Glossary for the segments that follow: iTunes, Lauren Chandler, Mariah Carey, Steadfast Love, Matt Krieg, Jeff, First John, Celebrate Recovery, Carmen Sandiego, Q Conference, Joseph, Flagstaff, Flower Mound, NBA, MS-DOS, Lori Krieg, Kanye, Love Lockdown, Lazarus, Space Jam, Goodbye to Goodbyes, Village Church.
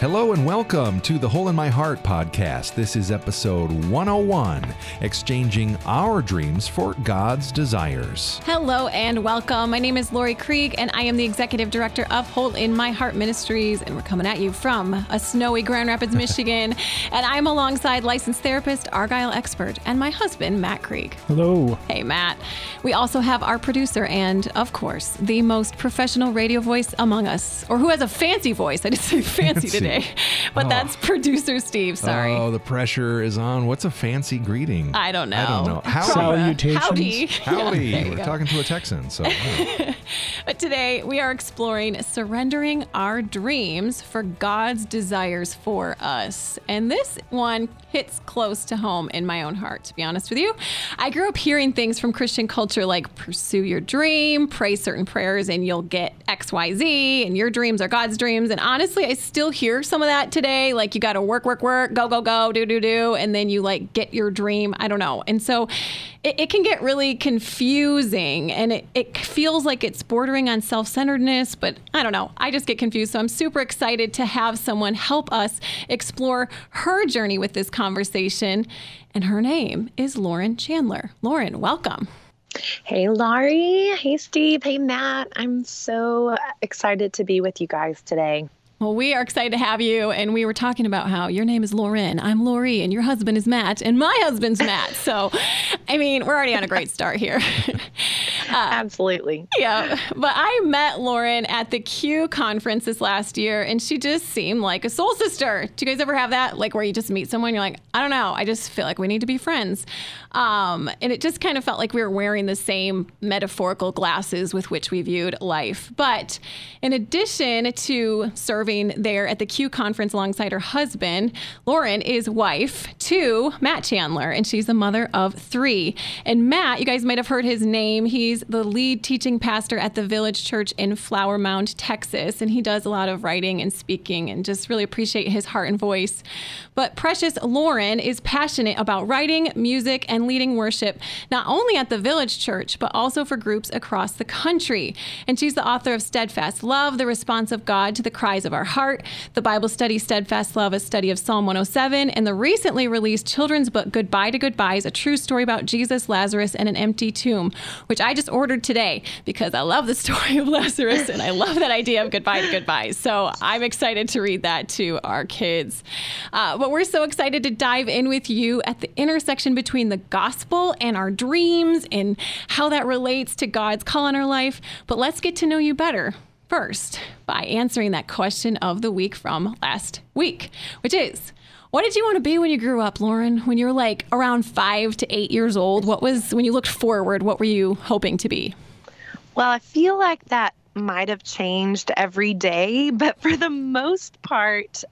Hello and welcome to the Hole in My Heart podcast. This is episode 101, exchanging our dreams for God's desires. Hello and welcome. My name is Lori Krieg and I am the executive director of Hole in My Heart Ministries, and we're coming at you from a snowy Grand Rapids, Michigan. And I'm alongside licensed therapist, Argyle expert, and my husband, Matt Krieg. Hello. Hey, Matt. We also have our producer and, of course, the most professional radio voice among us, or who has a fancy voice. I didn't say fancy today. But that's producer Steve. Sorry. Oh, the pressure is on. What's a fancy greeting? I don't know. Salutations. Howdy. Yeah, we're talking to a Texan. So. Yeah. But today we are exploring surrendering our dreams for God's desires for us. And this one hits close to home in my own heart, to be honest with you. I grew up hearing things from Christian culture like pursue your dream, pray certain prayers, and you'll get X, Y, Z, and your dreams are God's dreams. And honestly, I still hear some of that today, like you got to work, go, do, and then you like get your dream. I don't know. And so it can get really confusing, and it feels like it's bordering on self-centeredness, but I don't know. I just get confused. So I'm super excited to have someone help us explore her journey with this conversation. And her name is Lauren Chandler. Lauren, welcome. Hey, Laurie. Hey, Steve. Hey, Matt. I'm so excited to be with you guys today. Well, we are excited to have you, and we were talking about how your name is Lauren, I'm Lori, and your husband is Matt, and my husband's Matt. So, I mean, we're already on a great start here. Absolutely. Yeah. But I met Lauren at the Q Conference this last year, and she just seemed like a soul sister. Do you guys ever have that? Like where you just meet someone, you're like, I don't know, I just feel like we need to be friends. And it just kind of felt like we were wearing the same metaphorical glasses with which we viewed life. But in addition to serving there at the Q Conference alongside her husband, Lauren is wife to Matt Chandler, and she's the mother of three. And Matt, you guys might have heard his name. He's the lead teaching pastor at the Village Church in Flower Mound, Texas, and he does a lot of writing and speaking, and just really appreciate his heart and voice. But precious Lauren is passionate about writing, music, and leading worship, not only at the Village Church, but also for groups across the country. And she's the author of Steadfast Love, the response of God to the cries of our heart, the Bible study Steadfast Love, a study of Psalm 107, and the recently released children's book Goodbye to Goodbyes, a true story about Jesus, Lazarus, and an empty tomb, which I just ordered today because I love the story of Lazarus and I love that idea of Goodbye to Goodbyes. So I'm excited to read that to our kids. But we're so excited to dive in with you at the intersection between the gospel and our dreams and how that relates to God's call on our life. But let's get to know you better. First, by answering that question of the week from last week, which is, what did you want to be when you grew up, Lauren? When you were like around 5 to 8 years old, when you looked forward, what were you hoping to be? Well, I feel like that might have changed every day, but for the most part,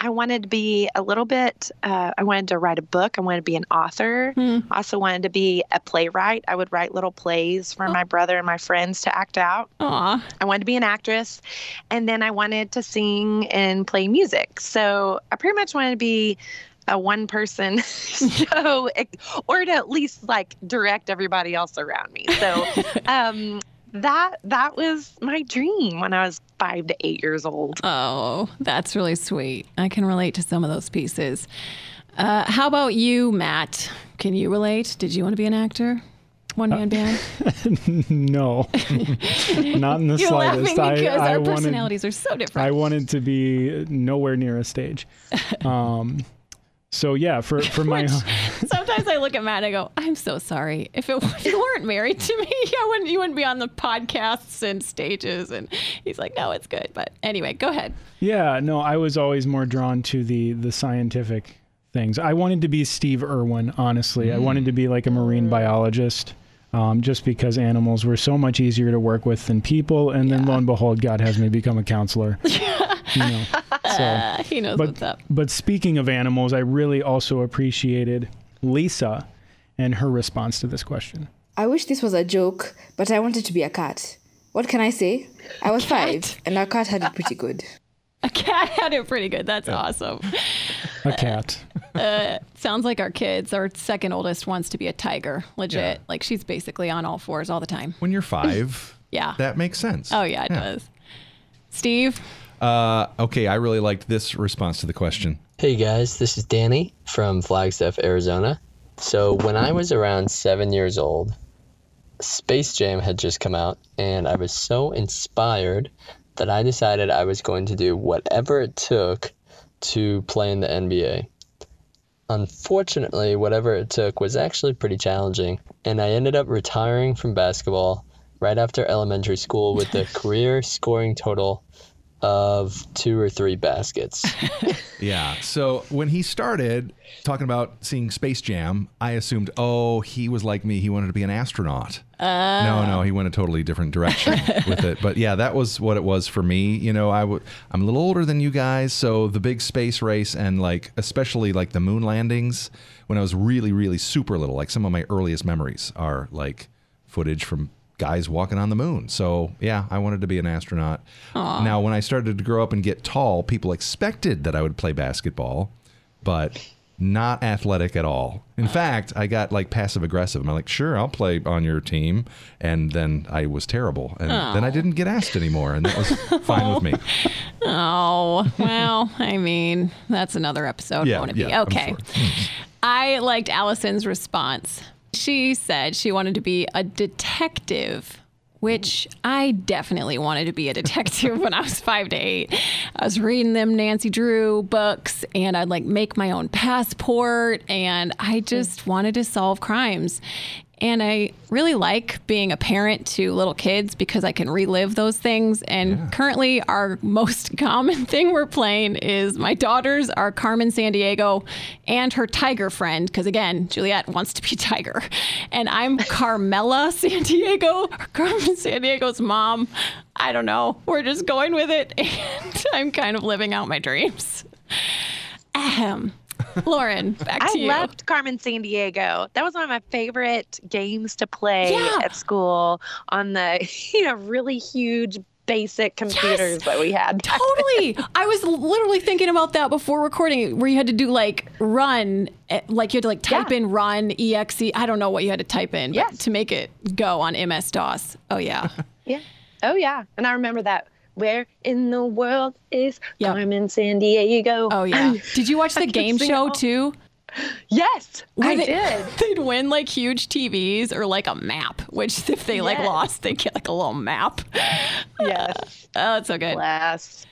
I wanted to be a little bit, I wanted to write a book. I wanted to be an author. I also wanted to be a playwright. I would write little plays for my brother and my friends to act out. Aww. I wanted to be an actress. And then I wanted to sing and play music. So I pretty much wanted to be a one person show, or to at least like direct everybody else around me. So That was my dream when I was 5 to 8 years old. Oh, that's really sweet. I can relate to some of those pieces. How about you, Matt? Can you relate? Did you want to be an actor? One-man band? No. Not in the You're slightest. Laughing because our personalities are so different. I wanted to be nowhere near a stage. So yeah, for my sometimes I look at Matt and I go, I'm so sorry. If you weren't married to me, you wouldn't be on the podcasts and stages. And he's like, no, it's good. But anyway, go ahead. Yeah, no, I was always more drawn to the scientific things. I wanted to be Steve Irwin, honestly. I wanted to be like a marine biologist, just because animals were so much easier to work with than people. And then lo and behold, God has me become a counselor. You know, so. He knows what's up. But speaking of animals, I really also appreciated Lisa and her response to this question. I wish this was a joke, but I wanted to be a cat. What can I say? I was 5, and our cat had it pretty good. A cat had it pretty good. That's awesome. A cat. Sounds like our kids. Our second oldest wants to be a tiger, legit. Yeah. Like, she's basically on all fours all the time. When you're 5, that makes sense. Oh, yeah, it does. Steve? Okay, I really liked this response to the question. Hey guys, this is Danny from Flagstaff, Arizona. So when I was around 7 years old, Space Jam had just come out, and I was so inspired that I decided I was going to do whatever it took to play in the NBA. Unfortunately, whatever it took was actually pretty challenging, and I ended up retiring from basketball right after elementary school with a career scoring total of 2 or 3 baskets. Yeah. So when he started talking about seeing Space Jam, I assumed, oh, he was like me. He wanted to be an astronaut. No, he went a totally different direction with it. But yeah, that was what it was for me. You know, I'm a little older than you guys. So the big space race and like, especially like the moon landings when I was really, really super little, like some of my earliest memories are like footage from guys walking on the moon. So yeah, I wanted to be an astronaut. Aww. Now, when I started to grow up and get tall, people expected that I would play basketball, but not athletic at all. In fact, I got like passive aggressive. I'm like, sure, I'll play on your team. And then I was terrible. And then I didn't get asked anymore. And that was fine with me. Oh, well, I mean, that's another episode. Yeah, won't it be? Okay. Sure. I liked Allison's response. She said she wanted to be a detective, which I definitely wanted to be a detective when I was 5 to 8. I was reading them Nancy Drew books, and I'd like make my own passport, and I just wanted to solve crimes. And I really like being a parent to little kids because I can relive those things. And currently our most common thing we're playing is my daughters are Carmen Sandiego and her tiger friend. Because again, Juliet wants to be tiger. And I'm Carmela Sandiego, Carmen Sandiego's mom. I don't know. We're just going with it. And I'm kind of living out my dreams. Ahem. Lauren, back to you. I loved Carmen Sandiego. That was one of my favorite games to play at school on the, you know, really huge basic computers that we had. Totally. I was literally thinking about that before recording, where you had to do like run, like you had to like type in run, exe. I don't know what you had to type in but to make it go on MS-DOS. Oh, yeah. Yeah. Oh, yeah. And I remember that. Where in the world is Carmen Sandiego? Oh, yeah. Did you watch the game show, too? Yes, I did. They'd win, like, huge TVs or, like, a map, which if they, like, lost, they'd get, like, a little map. Yes. Oh, it's so good. Blast.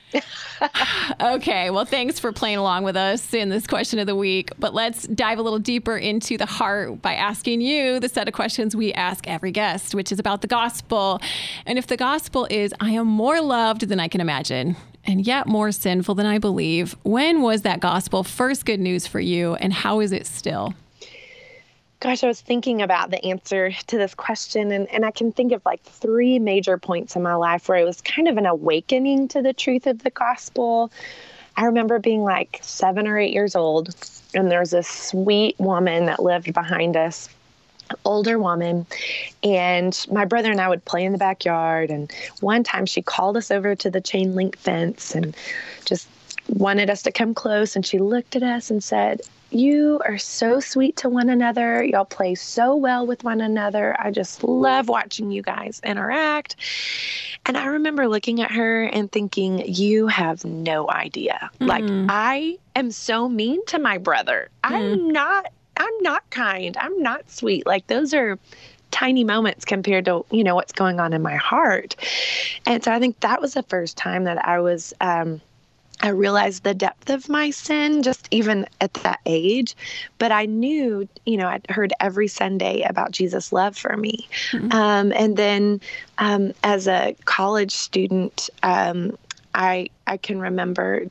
Okay, well, thanks for playing along with us in this question of the week. But let's dive a little deeper into the heart by asking you the set of questions we ask every guest, which is about the gospel. And if the gospel is, I am more loved than I can imagine, and yet more sinful than I believe, when was that gospel first good news for you, and how is it still? Gosh, I was thinking about the answer to this question, and I can think of like 3 major points in my life where it was kind of an awakening to the truth of the gospel. I remember being like 7 or 8 years old, and there's this sweet woman that lived behind us, older woman, and my brother and I would play in the backyard. And one time she called us over to the chain link fence and just wanted us to come close. And she looked at us and said, "You are so sweet to one another. Y'all play so well with one another. I just love watching you guys interact." And I remember looking at her and thinking, you have no idea. Mm-hmm. Like, I am so mean to my brother. Mm-hmm. I'm not kind. I'm not sweet. Like, those are tiny moments compared to, you know, what's going on in my heart. And so I think that was the first time that I realized the depth of my sin, just even at that age. But I knew, you know, I'd heard every Sunday about Jesus' love for me. Mm-hmm. And then as a college student, I can remember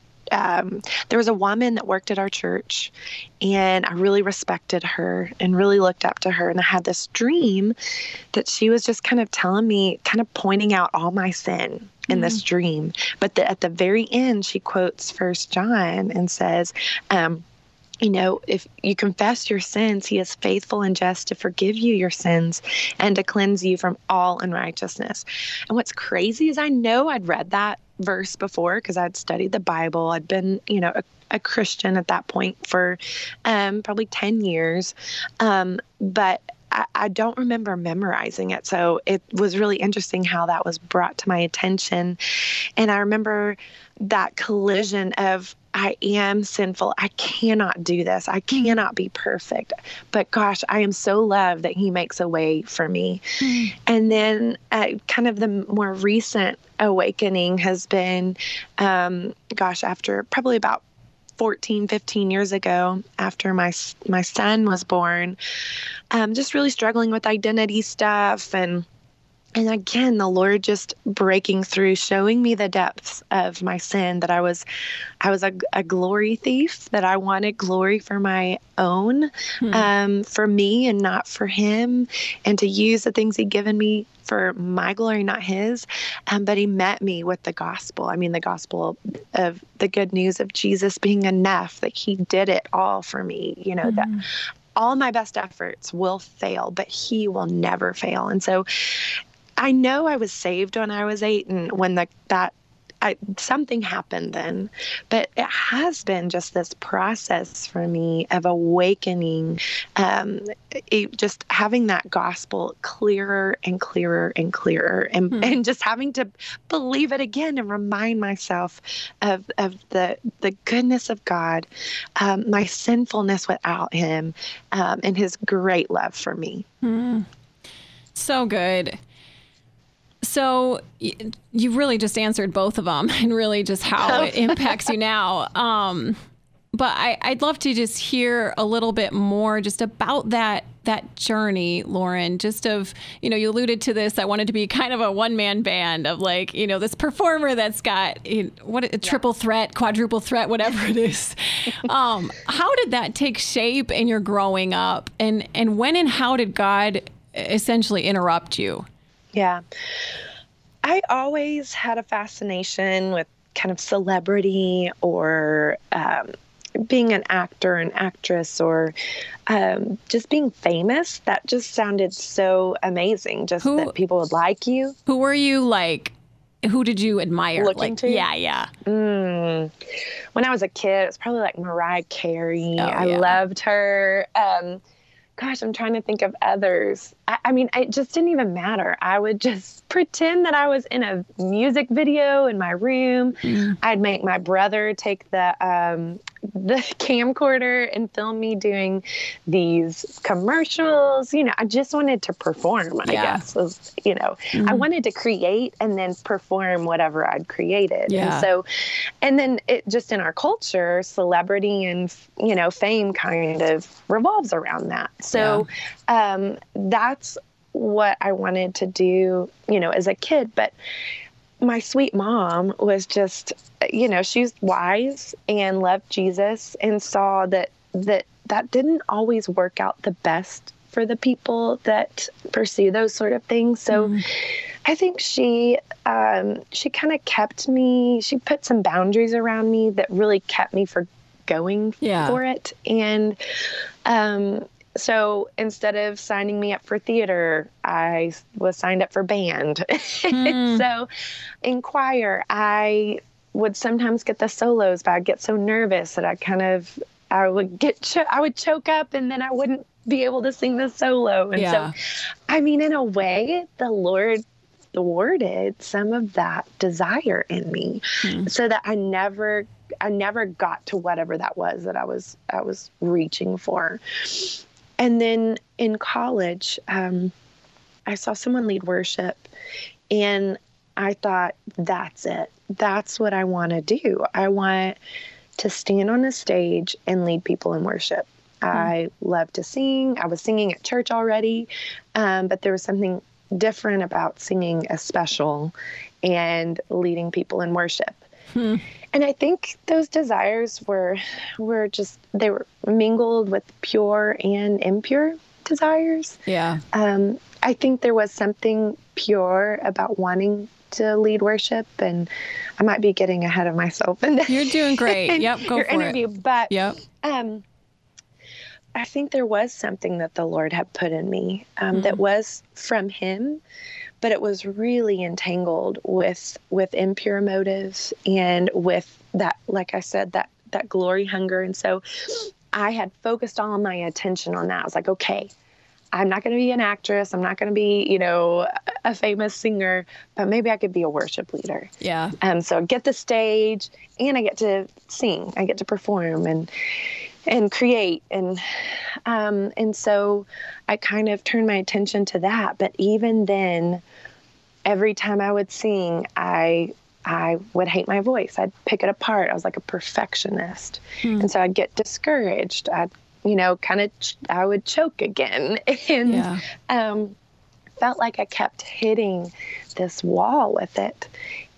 there was a woman that worked at our church, and I really respected her and really looked up to her. And I had this dream that she was just kind of telling me, kind of pointing out all my sin in this dream. But at the very end, she quotes First John and says, you know, if you confess your sins, he is faithful and just to forgive you your sins and to cleanse you from all unrighteousness. And what's crazy is I know I'd read that verse before because I'd studied the Bible. I'd been, you know, a Christian at that point for probably 10 years. But I don't remember memorizing it. So it was really interesting how that was brought to my attention. And I remember that collision of, I am sinful. I cannot do this. I cannot be perfect. But gosh, I am so loved that He makes a way for me. And then kind of the more recent awakening has been, after probably about 14, 15 years ago, after my son was born, just really struggling with identity stuff. And again, the Lord just breaking through, showing me the depths of my sin, that I was a glory thief, that I wanted glory for my own, for me and not for Him, and to use the things He'd given me for my glory, not His. But He met me with the gospel. I mean, the gospel of the good news of Jesus being enough, that He did it all for me, that all my best efforts will fail, but He will never fail. And so I know I was saved when I was 8, and something happened then, but it has been just this process for me of awakening, just having that gospel clearer and clearer and clearer, and just having to believe it again and remind myself of the goodness of God, my sinfulness without Him, and His great love for me. So good. So you really just answered both of them, and really just how it impacts you now. But I'd love to just hear a little bit more just about that journey, Lauren, just of, you alluded to this. I wanted to be kind of a one-man band of this performer that's got triple threat, quadruple threat, whatever it is. How did that take shape in your growing up, and when and how did God essentially interrupt you? Yeah. I always had a fascination with kind of celebrity, or being an actor and actress, or just being famous. That just sounded so amazing, that people would like you. Who were you like? Who did you admire? Looking to? Yeah, yeah. When I was a kid, it was probably like Mariah Carey. I loved her. Gosh, I'm trying to think of others. I mean, it just didn't even matter. I would just pretend that I was in a music video in my room. I'd make my brother take the camcorder and film me doing these commercials. I just wanted to perform, I wanted to create and then perform whatever I'd created. Yeah. And then it just, in our culture, celebrity and, fame kind of revolves around that. So, that's what I wanted to do, as a kid. But my sweet mom was just, she's wise and loved Jesus, and saw that didn't always work out the best for the people that pursue those sort of things. So I think she kind of kept me, she put some boundaries around me that really kept me from going for it. And, so instead of signing me up for theater, I was signed up for band. So in choir, I would sometimes get the solos, but I'd get so nervous that I would choke up, and then I wouldn't be able to sing the solo. And so, I mean, in a way, the Lord thwarted some of that desire in me, so that I never got to whatever that was that I was reaching for. And then in college, I saw someone lead worship, and I thought, that's it. That's what I want to do. I want to stand on a stage and lead people in worship. I love to sing. I was singing at church already, but there was something different about singing a special and leading people in worship. And I think those desires were mingled with pure and impure desires. Yeah. I think there was something pure about wanting to lead worship, and I might be getting ahead of myself. You're doing great. Yep. Go for it. Your interview, but I think there was something that the Lord had put in me that was from Him, but it was really entangled with impure motives and with that, like I said, that glory hunger. And so I had focused all my attention on that. I was like, okay, I'm not going to be an actress. I'm not going to be, you know, a famous singer, but maybe I could be a worship leader. Yeah. So I get the stage and I get to sing, I get to perform and create. And so I kind of turned my attention to that. But even then, every time I would sing, I would hate my voice. I'd pick it apart. I was like a perfectionist. Hmm. And so I'd get discouraged. I'd, you know, kind of, I would choke again. And yeah. Felt like I kept hitting this wall with it.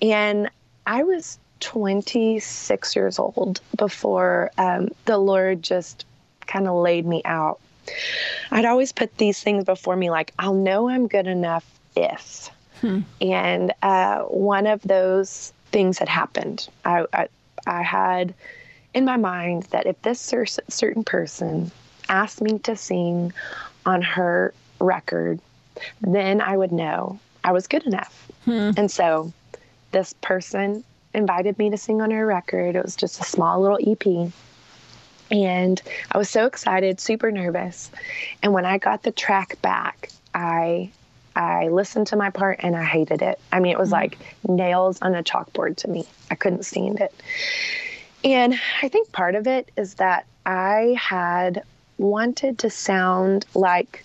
And I was 26 years old before the Lord just kind of laid me out. I'd always put these things before me, like, I'll know I'm good enough if. Hmm. And one of those things had happened. I had in my mind that if this certain person asked me to sing on her record, then I would know I was good enough. Hmm. And so this person invited me to sing on her record. It was just a small little EP. And I was so excited, super nervous. And when I got the track back, I listened to my part and I hated it. I mean, it was like nails on a chalkboard to me. I couldn't stand it. And I think part of it is that I had wanted to sound like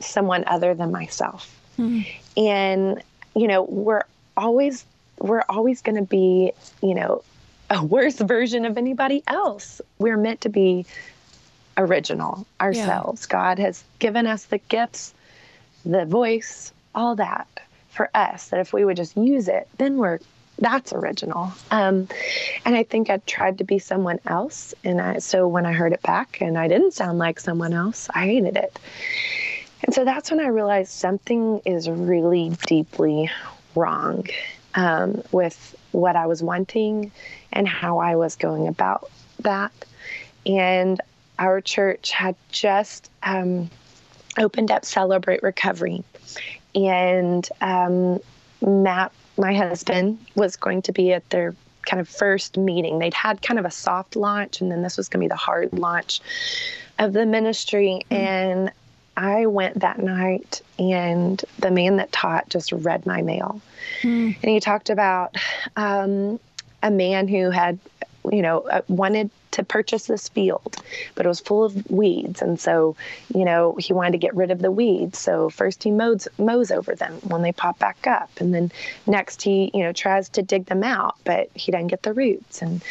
someone other than myself. Mm-hmm. And, you know, we're always going to be, you know, a worse version of anybody else. We're meant to be original ourselves. Yeah. God has given us the gifts, the voice, all that for us, that if we would just use it, then that's original. And I think I tried to be someone else. And so when I heard it back and I didn't sound like someone else, I hated it. And so that's when I realized something is really deeply wrong with what I was wanting and how I was going about that. And our church had just opened up Celebrate Recovery. And Matt, my husband, was going to be at their kind of first meeting. They'd had kind of a soft launch, and then this was going to be the hard launch of the ministry. Mm-hmm. And I went that night, and the man that taught just read my mail. Mm. And he talked about a man who had, you know, wanted to purchase this field, but it was full of weeds. And so, you know, he wanted to get rid of the weeds. So first he mows over them when they pop back up. And then next he, you know, tries to dig them out, but he doesn't get the roots. And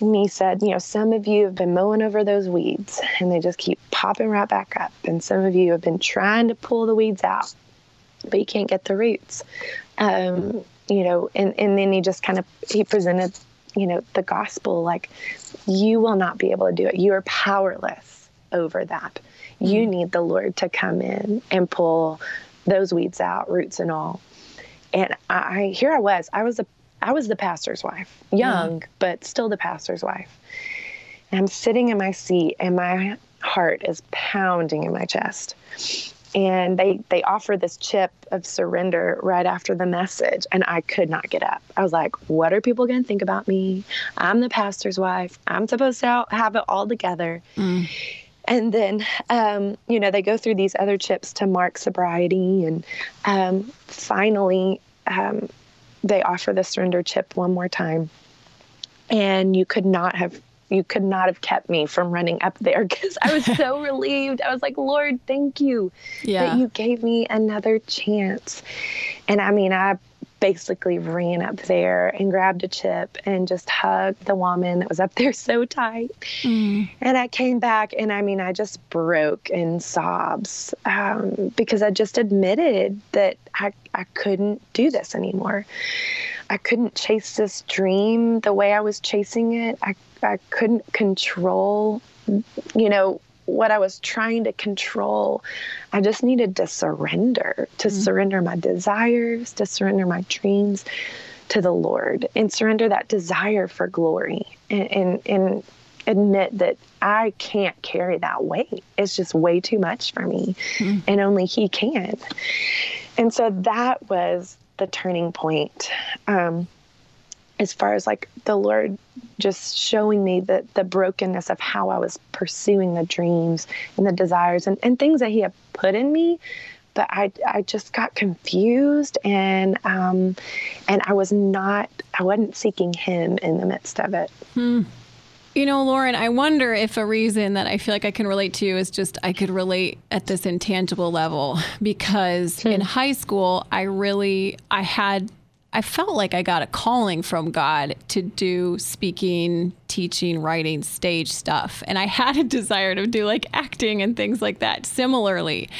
he said, you know, some of you have been mowing over those weeds and they just keep popping right back up. And some of you have been trying to pull the weeds out, but you can't get the roots. You know, and then he just kind of, he presented, you know, the gospel, like, you will not be able to do it. You are powerless over that. You need the Lord to come in and pull those weeds out, roots and all. And I was the pastor's wife, young, but still the pastor's wife. And I'm sitting in my seat and my heart is pounding in my chest. And they offer this chip of surrender right after the message. And I could not get up. I was like, what are people going to think about me? I'm the pastor's wife. I'm supposed to have it all together. Mm. And then, you know, they go through these other chips to mark sobriety. And finally, they offer the surrender chip one more time, and you could not have kept me from running up there because I was so relieved. I was like, Lord, thank you that you gave me another chance. And I mean, I basically ran up there and grabbed a chip and just hugged the woman that was up there so tight. Mm. And I came back and I mean, I just broke in sobs because I just admitted that I couldn't do this anymore. I couldn't chase this dream the way I was chasing it. I couldn't control, you know, what I was trying to control. I just needed to surrender, surrender my desires, to surrender my dreams to the Lord, and surrender that desire for glory, and admit that I can't carry that weight. It's just way too much for me, and only He can. And so that was the turning point, as far as like the Lord just showing me the brokenness of how I was pursuing the dreams and the desires and things that he had put in me. But I just got confused and I wasn't seeking him in the midst of it. You know, Lauren, I wonder if a reason that I feel like I can relate to you is just I could relate at this intangible level, because in high school, I felt like I got a calling from God to do speaking, teaching, writing, stage stuff. And I had a desire to do like acting and things like that similarly.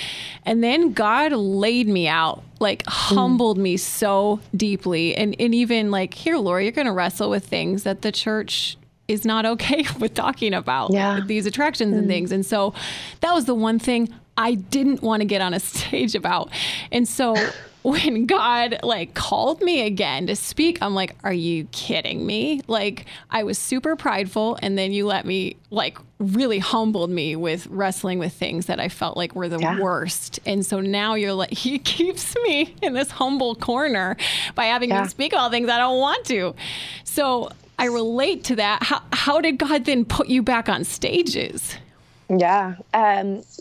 And then God laid me out, like humbled me so deeply. And even like, here, Lori, you're going to wrestle with things that the church is not okay with talking about, like, these attractions and things. And so that was the one thing I didn't want to get on a stage about. And so when God like called me again to speak, I'm like, are you kidding me? Like, I was super prideful. And then you let me, like, really humbled me with wrestling with things that I felt like were the worst. And so now you're like, he keeps me in this humble corner by having me speak all things I don't want to. So I relate to that. How did God then put you back on stages? Yeah.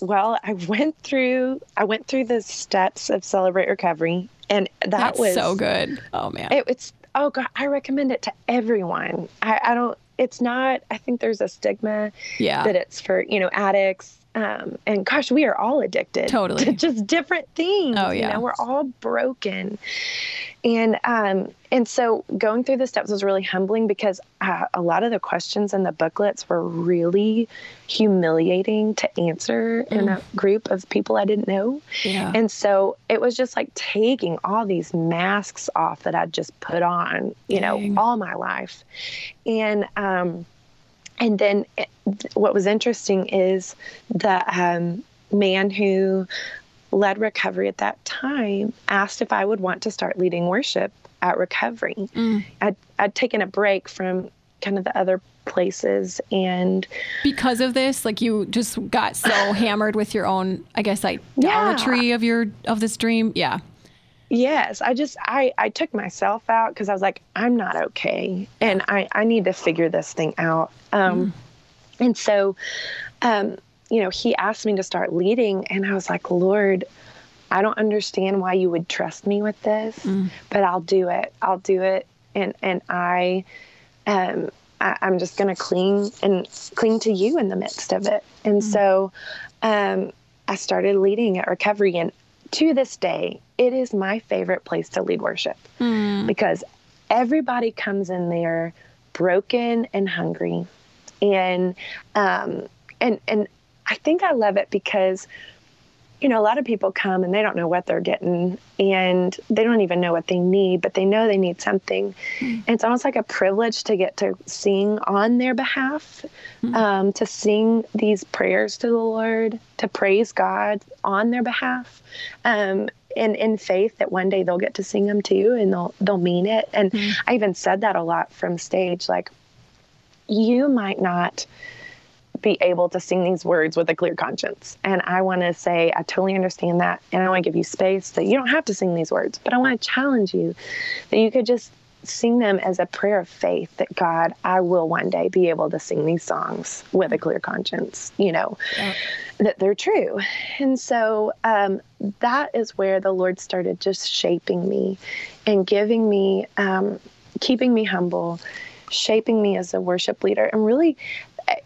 Well, I went through the steps of Celebrate Recovery, and that's was so good. Oh man. It's, I recommend it to everyone. I think there's a stigma that it's for, addicts. And gosh, we are all addicted to just different things. Oh, yeah. You know, we're all broken. And so going through the steps was really humbling, because a lot of the questions in the booklets were really humiliating to answer in a group of people I didn't know. Yeah. And so it was just like taking all these masks off that I'd just put on, you know, all my life. And then what was interesting is the man who led recovery at that time asked if I would want to start leading worship at recovery. I'd taken a break from kind of the other places, and because of this, like, you just got so hammered with your own, I guess, idolatry of this dream. Yeah. Yes. I took myself out, because I was like, I'm not okay. And I need to figure this thing out. And so, he asked me to start leading, and I was like, Lord, I don't understand why you would trust me with this, but I'll do it. And I'm just going to cling to you in the midst of it. And so, I started leading at recovery, and to this day, it is my favorite place to lead worship, because everybody comes in there broken and hungry. And I think I love it because, a lot of people come and they don't know what they're getting, and they don't even know what they need, but they know they need something. And it's almost like a privilege to get to sing on their behalf, to sing these prayers to the Lord, to praise God on their behalf. And in faith that one day they'll get to sing them too, and they'll mean it. And I even said that a lot from stage, like, you might not be able to sing these words with a clear conscience. And I want to say, I totally understand that. And I want to give you space that you don't have to sing these words, but I want to challenge you that you could just sing them as a prayer of faith that, God, I will one day be able to sing these songs with a clear conscience, that they're true. And so, that is where the Lord started just shaping me and giving me, keeping me humble, shaping me as a worship leader. And really,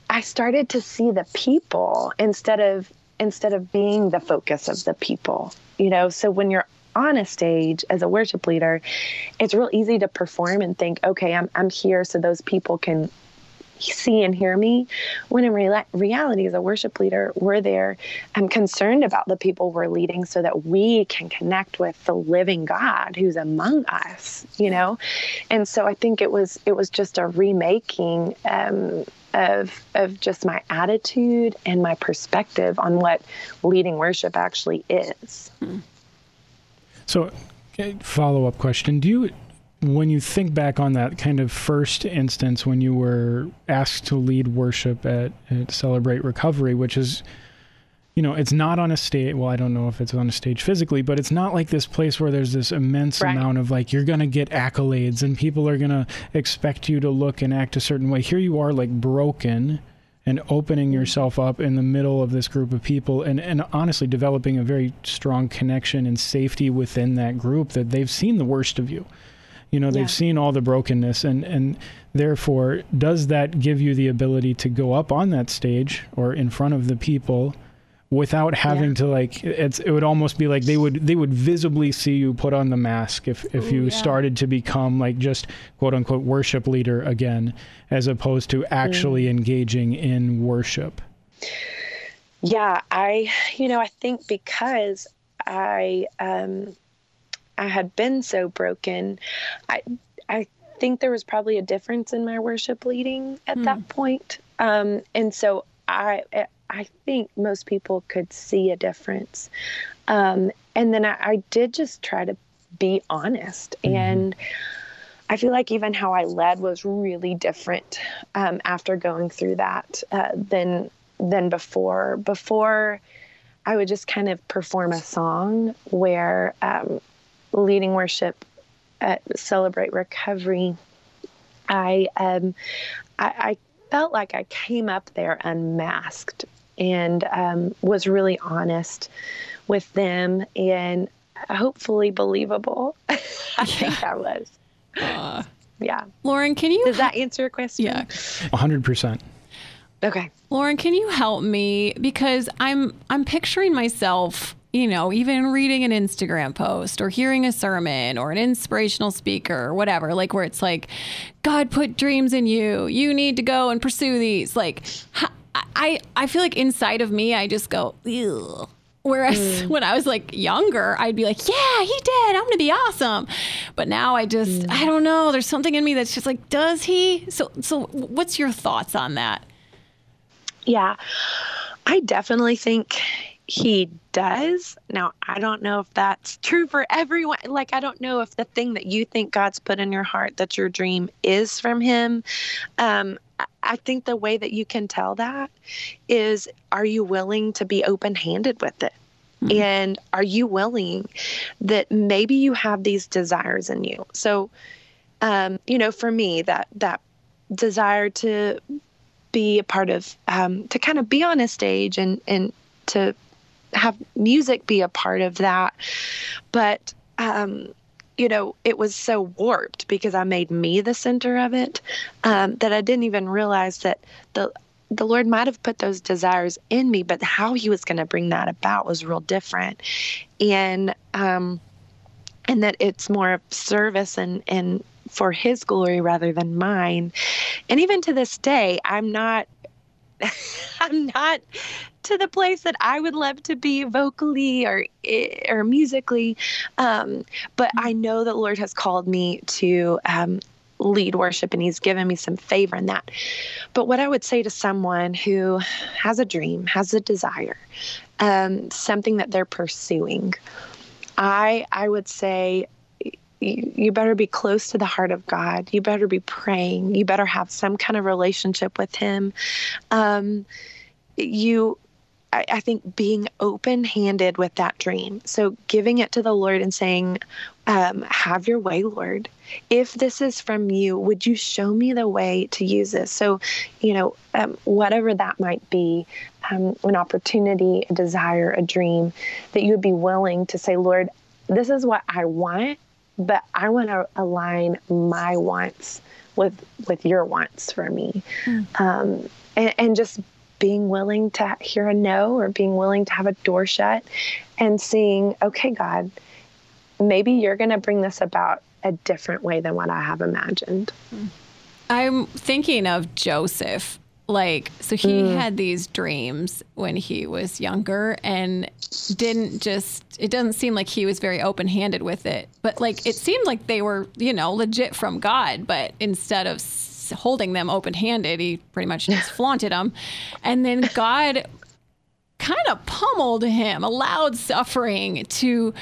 I started to see the people instead of being the focus of the people, So when you're on a stage as a worship leader, it's real easy to perform and think, okay, I'm here so those people can see and hear me. When in reality, as a worship leader, we're there. I'm concerned about the people we're leading so that we can connect with the living God who's among us, And so I think it was just a remaking, of just my attitude and my perspective on what leading worship actually is. So, follow-up question. When you think back on that kind of first instance, when you were asked to lead worship at Celebrate Recovery, which is, you know, it's not on a stage. Well, I don't know if it's on a stage physically, but it's not like this place where there's this immense right. amount of like, you're going to get accolades and people are going to expect you to look and act a certain way. Here you are like broken and opening yourself up in the middle of this group of people and honestly developing a very strong connection and safety within that group that they've seen the worst of you. You know, they've yeah. seen all the brokenness and therefore, does that give you the ability to go up on that stage or in front of the people without having yeah. to like, it would almost be like they would visibly see you put on the mask if you yeah. started to become like just quote unquote worship leader again, as opposed to actually engaging in worship. Yeah. I think because I had been so broken, I think there was probably a difference in my worship leading at that point. And so I think most people could see a difference. And then I did just try to be honest. And I feel like even how I led was really different after going through that than before. Before, I would just kind of perform a song where leading worship at Celebrate Recovery, I felt like I came up there unmasked and was really honest with them and hopefully believable. I think I was. Yeah. Lauren, does that answer your question? Yeah. 100%. Okay. Lauren, can you help me? Because I'm picturing myself, you know, even reading an Instagram post or hearing a sermon or an inspirational speaker or whatever, like where it's like, God put dreams in you. You need to go and pursue these. Like, I feel like inside of me, I just go, ew. Whereas when I was like younger, I'd be like, yeah, he did. I'm going to be awesome. But now I just, I don't know. There's something in me that's just like, does he? So what's your thoughts on that? Yeah, I definitely think he does. Now, I don't know if that's true for everyone. Like, I don't know if the thing that you think God's put in your heart, that's your dream, is from him. I think the way that you can tell that is, are you willing to be open-handed with it? Mm-hmm. And are you willing that maybe you have these desires in you? So, you know, for me, that desire to be a part of, to kind of be on a stage and to have music be a part of that. But, you know, it was so warped because I made me the center of it, that I didn't even realize that the Lord might've put those desires in me, but how he was going to bring that about was real different. And that it's more of service and for his glory rather than mine. And even to this day, I'm not to the place that I would love to be vocally or musically. But I know that Lord has called me to lead worship, and he's given me some favor in that. But what I would say to someone who has a dream, has a desire, something that they're pursuing, I would say, you better be close to the heart of God. You better be praying. You better have some kind of relationship with him. I think being open-handed with that dream. So giving it to the Lord and saying, have your way, Lord. If this is from you, would you show me the way to use this? So, you know, whatever that might be, an opportunity, a desire, a dream, that you would be willing to say, Lord, this is what I want. But I want to align my wants with your wants for me. And just being willing to hear a no, or being willing to have a door shut and seeing, okay, God, maybe you're going to bring this about a different way than what I have imagined. I'm thinking of Joseph. Like, so he had these dreams when he was younger and it doesn't seem like he was very open-handed with it, but like, it seemed like they were, you know, legit from God, but instead of holding them open-handed, he pretty much just flaunted them. And then God kind of pummeled him, allowed suffering to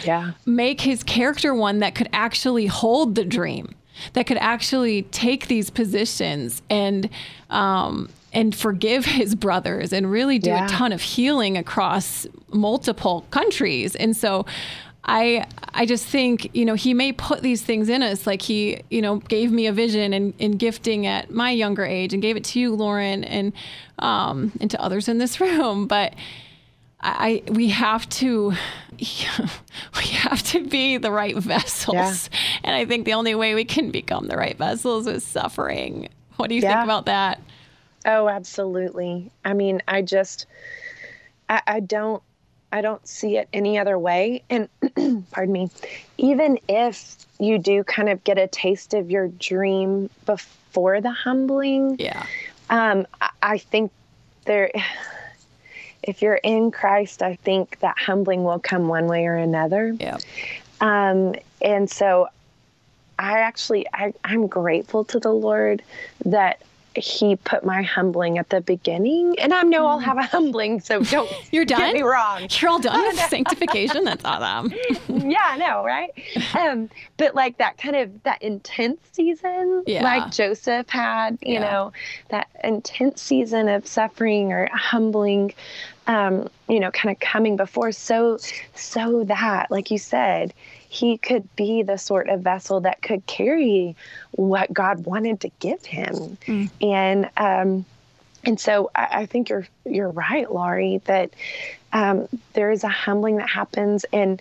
make his character one that could actually hold the dream, that could actually take these positions. And and forgive his brothers and really do a ton of healing across multiple countries. And so I just think, you know, he may put these things in us, like he, you know, gave me a vision and gifting at my younger age and gave it to you, Lauren, and to others in this room. But we have to be the right vessels. Yeah. And I think the only way we can become the right vessels is suffering. What do you think about that? Oh, absolutely. I mean, I don't see it any other way. And pardon me, even if you do kind of get a taste of your dream before the humbling, I think there, if you're in Christ, I think that humbling will come one way or another. Yeah. And so I'm grateful to the Lord that he put my humbling at the beginning, and I know I'll have a humbling, so don't You're done? Get me wrong. You're all done with sanctification. That's awesome. Yeah, I know, right? But like that kind of that intense season, like Joseph had, you know, that intense season of suffering or humbling, you know, kind of coming before. So that, like you said, he could be the sort of vessel that could carry what God wanted to give him. Mm. And so I think you're right, Lori, that there is a humbling that happens. And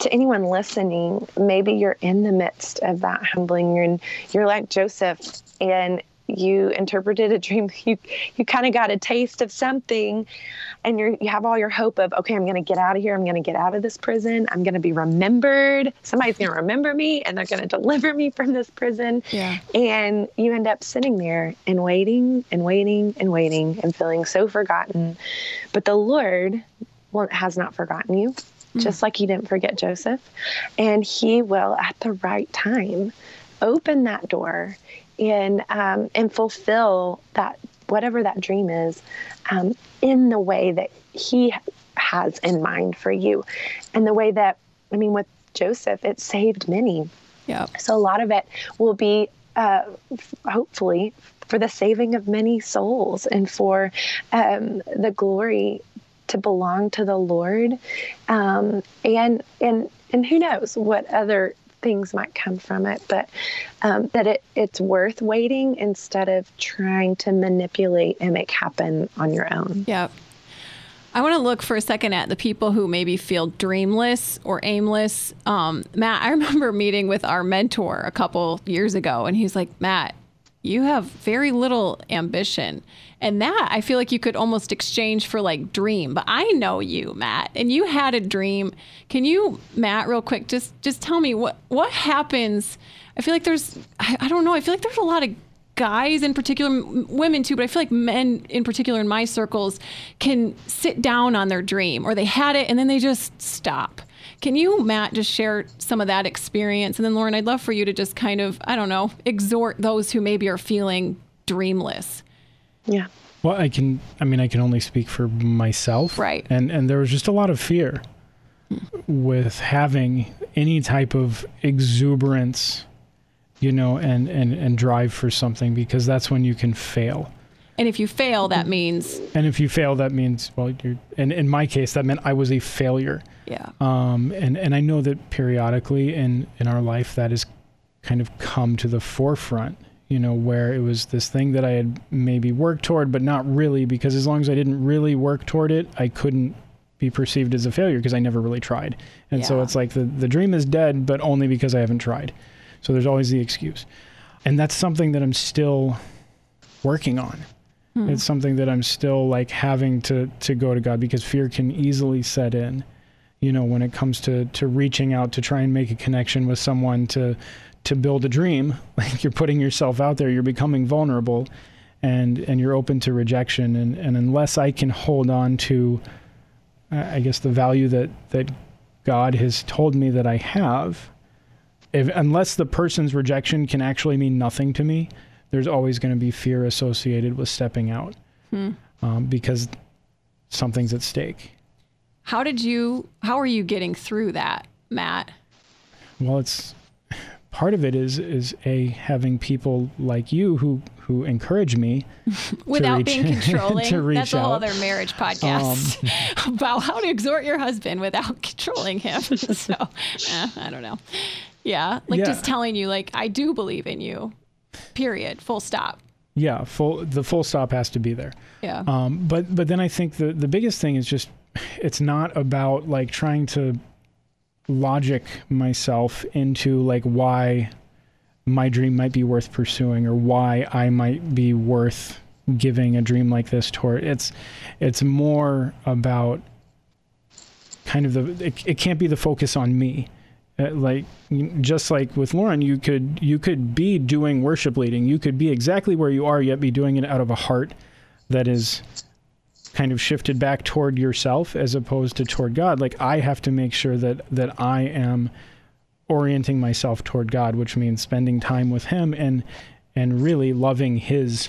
to anyone listening, maybe you're in the midst of that humbling and you're like Joseph and you interpreted a dream. You kind of got a taste of something and you have all your hope of, okay, I'm going to get out of here. I'm going to get out of this prison. I'm going to be remembered. Somebody's going to remember me and they're going to deliver me from this prison. Yeah. And you end up sitting there and waiting and waiting and waiting and feeling so forgotten. But the Lord has not forgotten you, just like he didn't forget Joseph. And he will, at the right time, open that door and fulfill that, whatever that dream is, in the way that he has in mind for you. And the way that, I mean, with Joseph, it saved many. Yeah. So a lot of it will be, hopefully for the saving of many souls and for, the glory to belong to the Lord. And who knows what other things might come from it, but that it's worth waiting instead of trying to manipulate and make happen on your own. Yeah. I want to look for a second at the people who maybe feel dreamless or aimless. Matt, I remember meeting with our mentor a couple years ago, and he's like, Matt, you have very little ambition. And that I feel like you could almost exchange for like dream. But I know you, Matt, and you had a dream. Can you, Matt, real quick, just tell me what happens? I feel like there's, I don't know. I feel like there's a lot of guys in particular, women too, but I feel like men in particular in my circles can sit down on their dream, or they had it and then they just stop. Can you, Matt, just share some of that experience? And then, Lauren, I'd love for you to just kind of, I don't know, exhort those who maybe are feeling dreamless. Yeah. Well, I can only speak for myself. Right. And there was just a lot of fear with having any type of exuberance, you know, and drive for something, because that's when you can fail. And if you fail, that means... And if you fail, that means, well, you're... And in my case, that meant I was a failure. Yeah. And I know that periodically in our life, that has kind of come to the forefront, you know, where it was this thing that I had maybe worked toward, but not really, because as long as I didn't really work toward it, I couldn't be perceived as a failure because I never really tried. And so it's like the dream is dead, but only because I haven't tried. So there's always the excuse. And that's something that I'm still working on. It's something that I'm still like having to go to God, because fear can easily set in, you know, when it comes to reaching out, to try and make a connection with someone, to build a dream. Like, you're putting yourself out there, you're becoming vulnerable and you're open to rejection. And unless I can hold on to, I guess, the value that God has told me that I have, unless the person's rejection can actually mean nothing to me, there's always going to be fear associated with stepping out because something's at stake. How are you getting through that, Matt? Well, it's part of it is having people like you who encourage me without being controlling. That's a whole other marriage podcast about how to exhort your husband without controlling him. So I don't know. Yeah. Just telling you, I do believe in you, period. Full stop. Yeah. The full stop has to be there. Yeah. But then I think the biggest thing is just, it's not about trying to logic myself into why my dream might be worth pursuing or why I might be worth giving a dream like this toward. It's more about kind of it can't be the focus on me. Just like with Lauren, you could be doing worship leading. You could be exactly where you are, yet be doing it out of a heart that is kind of shifted back toward yourself as opposed to toward God. I have to make sure that I am orienting myself toward God, which means spending time with him and really loving his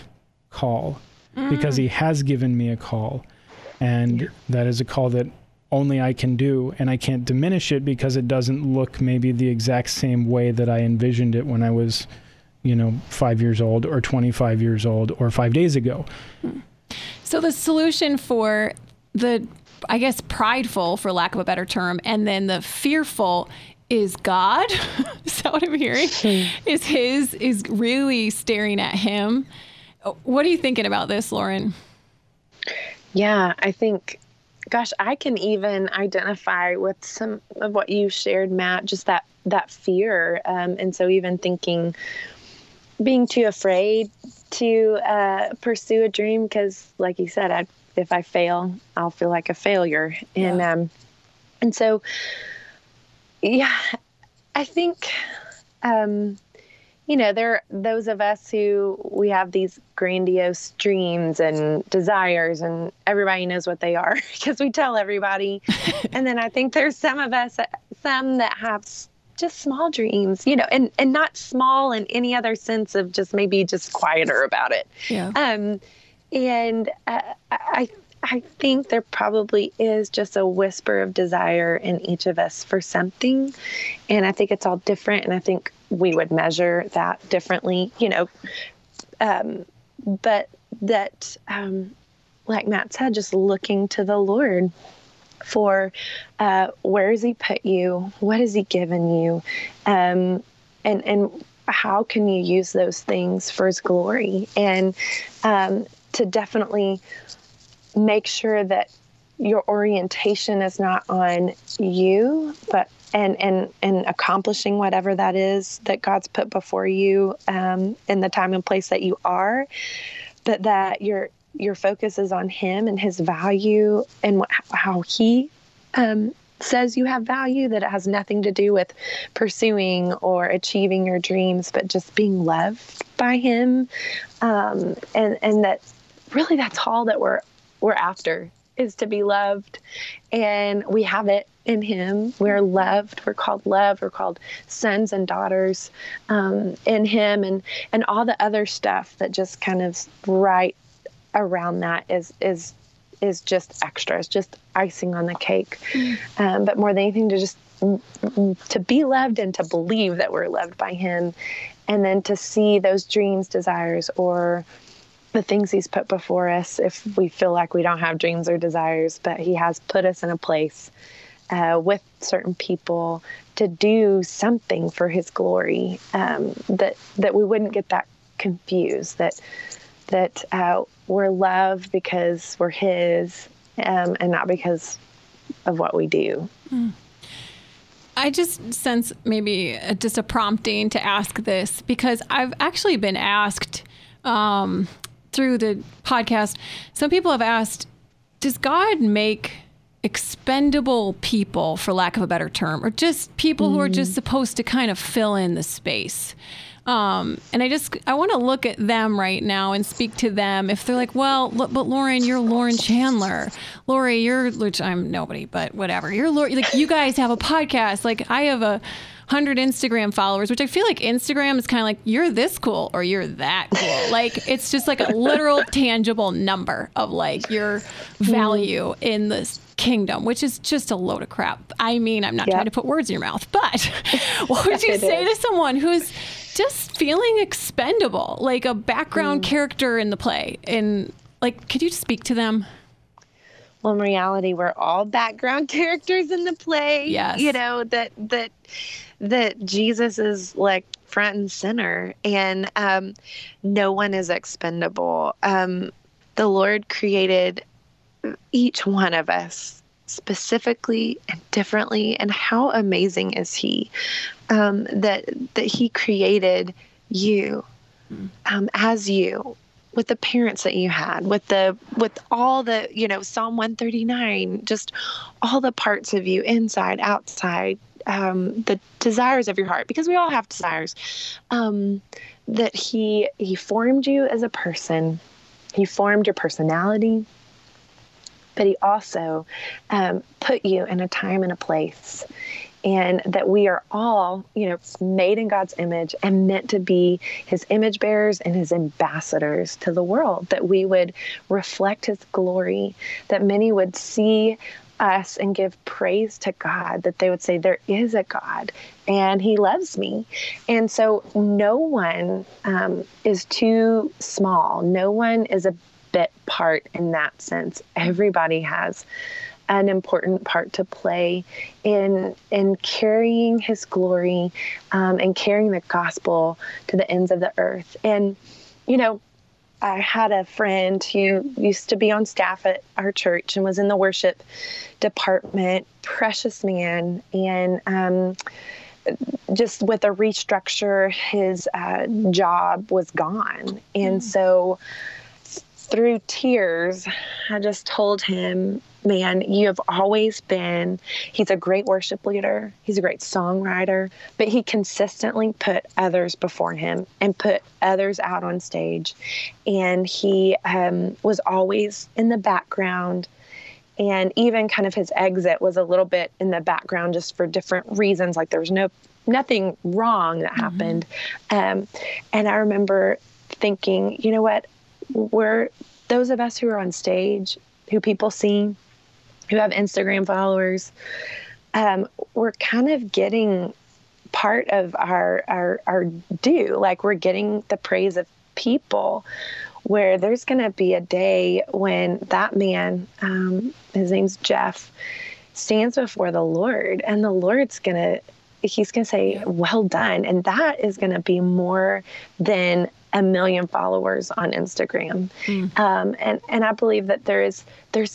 call, because he has given me a call, and that is a call that only I can do, and I can't diminish it because it doesn't look maybe the exact same way that I envisioned it when I was, 5 years old or 25 years old or 5 days ago. So the solution for the, I guess, prideful, for lack of a better term, and then the fearful is God. Is that what I'm hearing? Is really staring at him. What are you thinking about this, Lauren? Yeah, I think, gosh, I can even identify with some of what you shared, Matt, just that fear. And so even thinking being too afraid to pursue a dream, because like you said, if I fail, I'll feel like a failure. And yeah. And so, yeah, I think, there are those of us who we have these grandiose dreams and desires, and everybody knows what they are because we tell everybody. And then I think there's some of us, some that have just small dreams, and not small in any other sense of just maybe just quieter about it. Yeah. I think there probably is just a whisper of desire in each of us for something. And I think it's all different. And I think we would measure that differently, but that, like Matt said, just looking to the Lord for where has he put you? What has he given you? And how can you use those things for his glory? And to definitely make sure that your orientation is not on you, but and accomplishing whatever that is that God's put before you in the time and place that you are, but that your focus is on him and his value and how he says you have value, that it has nothing to do with pursuing or achieving your dreams, but just being loved by him. And that really, that's all that we're after, is to be loved. And we have it in him. We're loved. We're called loved. We're called sons and daughters in him, and all the other stuff that just kind of right around that is just extra. It's just icing on the cake. But more than anything, to be loved and to believe that we're loved by him, and then to see those dreams, desires, or the things he's put before us, if we feel like we don't have dreams or desires, but he has put us in a place with certain people to do something for his glory, that we wouldn't get that confused, that we're loved because we're his, and not because of what we do. I just sense maybe just a prompting to ask this, because I've actually been asked through the podcast, some people have asked, does God make expendable people, for lack of a better term, or just people who are just supposed to kind of fill in the space? And I want to look at them right now and speak to them. If they're like, well, but Lauren, you're Lauren Chandler. Lori, which I'm nobody, but whatever. You're Lori, you guys have a podcast. I have a 100 Instagram followers, which I feel like Instagram is kind of like, you're this cool or you're that cool. Like, it's just like a literal tangible number of like your value in this kingdom, which is just a load of crap. I mean, I'm not trying to put words in your mouth, but what would you say to someone who's just feeling expendable, like a background character in the play? And like, could you speak to them? Well, in reality, we're all background characters in the play. Yes. You know, that Jesus is like front and center, and no one is expendable. The Lord created each one of us specifically and differently, and how amazing is He that He created you as you, with the parents that you had, with all the, you know, Psalm 139, just all the parts of you, inside, outside, the desires of your heart, because we all have desires, that he formed you as a person. He formed your personality, but He also put you in a time and a place, and that we are all, you know, made in God's image and meant to be His image bearers and His ambassadors to the world, that we would reflect His glory, that many would see us and give praise to God, that they would say, there is a God and He loves me. And so no one is too small. No one is a bit part in that sense. Everybody has an important part to play in carrying His glory, and carrying the gospel to the ends of the earth. And, you know, I had a friend who used to be on staff at our church and was in the worship department, precious man. And, just with a restructure, his, job was gone. And so through tears, I just told him, man, you have always been, he's a great worship leader, he's a great songwriter, but he consistently put others before him and put others out on stage. And he was always in the background. And even kind of his exit was a little bit in the background just for different reasons. Like there was nothing wrong that happened. And I remember thinking, you know what, we're those of us who are on stage, who people see, who have Instagram followers, we're kind of getting part of our due. Like we're getting the praise of people, where there's going to be a day when that man, his name's Jeff, stands before the Lord, and the Lord's he's going to say, well done. And that is going to be more than 1 million followers on Instagram. And I believe that there's going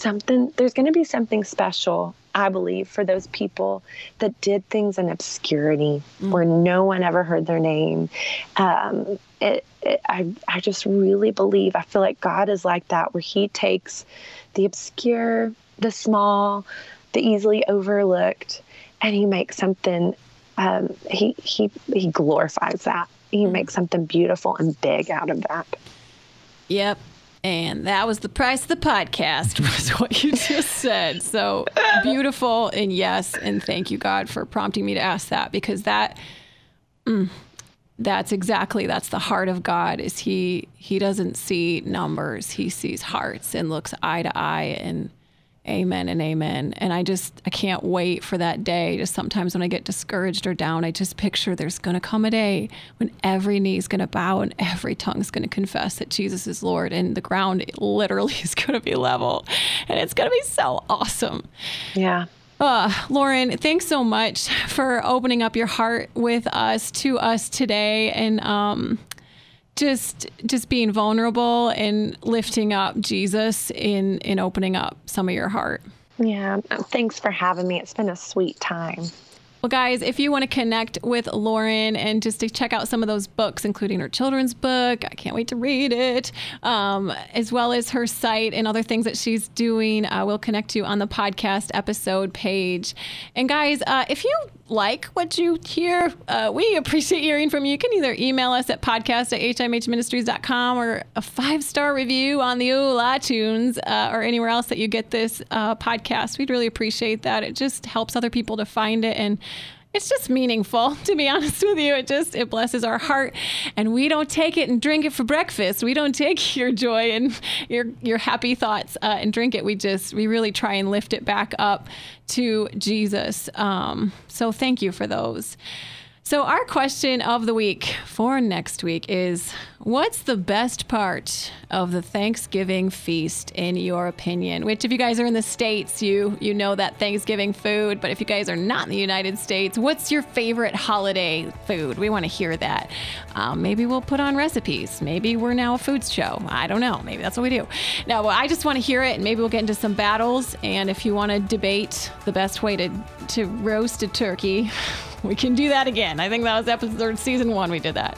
to be something special, I believe, for those people that did things in obscurity where no one ever heard their name. I just really believe, I feel like God is like that, where He takes the obscure, the small, the easily overlooked, and He makes something, he glorifies that. He makes something beautiful and big out of that. Yep. And that was the price of the podcast, was what you just said. So beautiful. And yes. And thank you, God, for prompting me to ask that, because that's the heart of God, is he doesn't see numbers. He sees hearts and looks eye to eye, and amen and amen. And I can't wait for that day. Just sometimes when I get discouraged or down, I just picture there's going to come a day when every knee is going to bow and every tongue is going to confess that Jesus is Lord, and the ground literally is going to be level, and it's going to be so awesome. Yeah. Lauren, thanks so much for opening up your heart with us, to us today. And, just being vulnerable and lifting up Jesus in opening up some of your heart. Yeah. Thanks for having me. It's been a sweet time. Well, guys, if you want to connect with Lauren and just to check out some of those books, including her children's book, I can't wait to read it, as well as her site and other things that she's doing, we'll connect you on the podcast episode page. And guys, if you like what you hear, we appreciate hearing from you. You can either email us at podcast@himhministries.com, or a 5-star review on the iTunes or anywhere else that you get this podcast. We'd really appreciate that. It just helps other people to find it, and it's just meaningful, to be honest with you. It blesses our heart, and we don't take it and drink it for breakfast. We don't take your joy and your happy thoughts and drink it. We really try and lift it back up to Jesus. So thank you for those. So our question of the week for next week is, what's the best part of the Thanksgiving feast in your opinion? Which, if you guys are in the States, you know that Thanksgiving food. But if you guys are not in the United States, what's your favorite holiday food? We want to hear that. Maybe we'll put on recipes. Maybe we're now a foods show. I don't know. Maybe that's what we do. No, well, I just want to hear it, and maybe we'll get into some battles. And if you want to debate the best way to roast a turkey, we can do that again. I think that was season 1 we did that.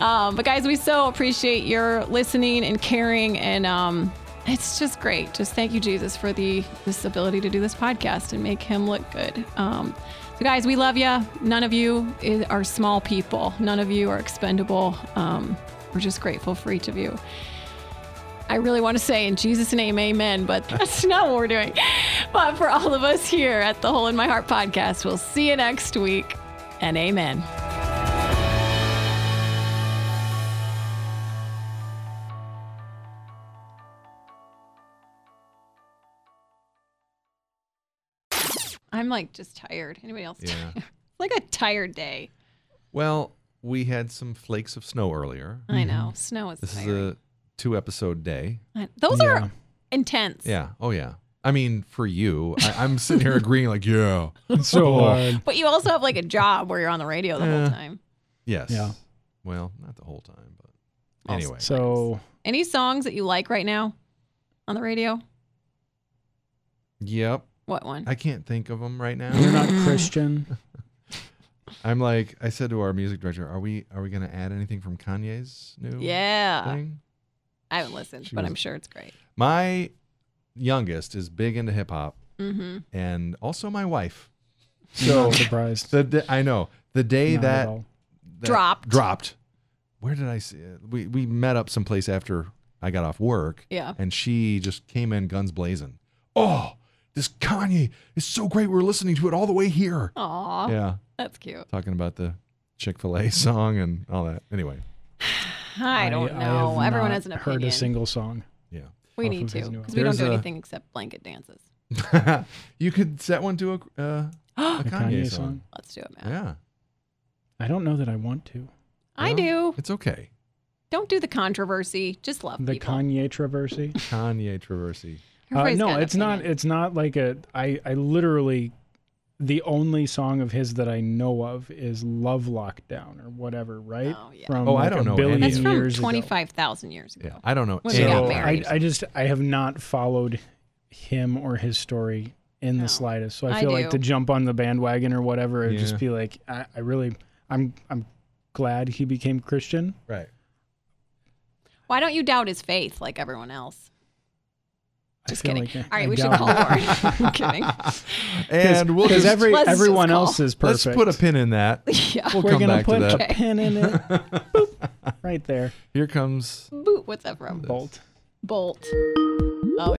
But guys, we so appreciate your listening and caring, and it's just great. Just thank you, Jesus, for this ability to do this podcast and make him look good. So guys, we love you. None of you are small people. None of you are expendable. We're just grateful for each of you. I really want to say in Jesus' name, amen, but that's not what we're doing. But for all of us here at the Hole in My Heart podcast, we'll see you next week, and amen. I'm like just tired. Anybody else tired? Like a tired day. Well, we had some flakes of snow earlier. I know. Snow is tiring. This is a 2-episode day. Those are intense. Yeah. Oh, yeah. I mean, for you, I'm sitting here agreeing like, yeah, it's so hard. But you also have like a job where you're on the radio the whole time. Yes. Yeah. Well, not the whole time, but anyway. So, any songs that you like right now on the radio? Yep. What one? I can't think of them right now. You're not Christian. I'm like, I said to our music director, are we going to add anything from Kanye's new thing? I haven't listened, but I'm sure it's great. My youngest is big into hip hop, and also my wife. So surprised. I know the day that dropped. Where did I see it? We met up someplace after I got off work. Yeah, and she just came in guns blazing. Oh, this Kanye is so great. We're listening to it all the way here. Aw, yeah, that's cute. Talking about the Chick-fil-A song and all that. Anyway. I don't know. Everyone has an opinion. Heard a single song. Yeah. We need to, because we don't do anything except blanket dances. You could set one to a Kanye song. Let's do it, Matt. Yeah. I don't know that I want to. I do. It's okay. Don't do the controversy. Just love the people. Kanye traversy. No, it's not. It's not like I literally, the only song of his that I know of is Love Lockdown or whatever, right? Oh, yeah. From I don't know. That's from 25,000 years ago. Yeah, I don't know. So I have not followed him or his story in the slightest. So I feel like to jump on the bandwagon or whatever, it'd just be like, I'm glad he became Christian. Right. Why don't you doubt his faith like everyone else? Just kidding. Like all right, we should call Lauren. I'm kidding. And we'll just... everyone else is perfect. Let's put a pin in that. Yeah. We're going to put a pin in it. Boop. Right there. Here comes... Boop. What's that from? Bolt. Oh.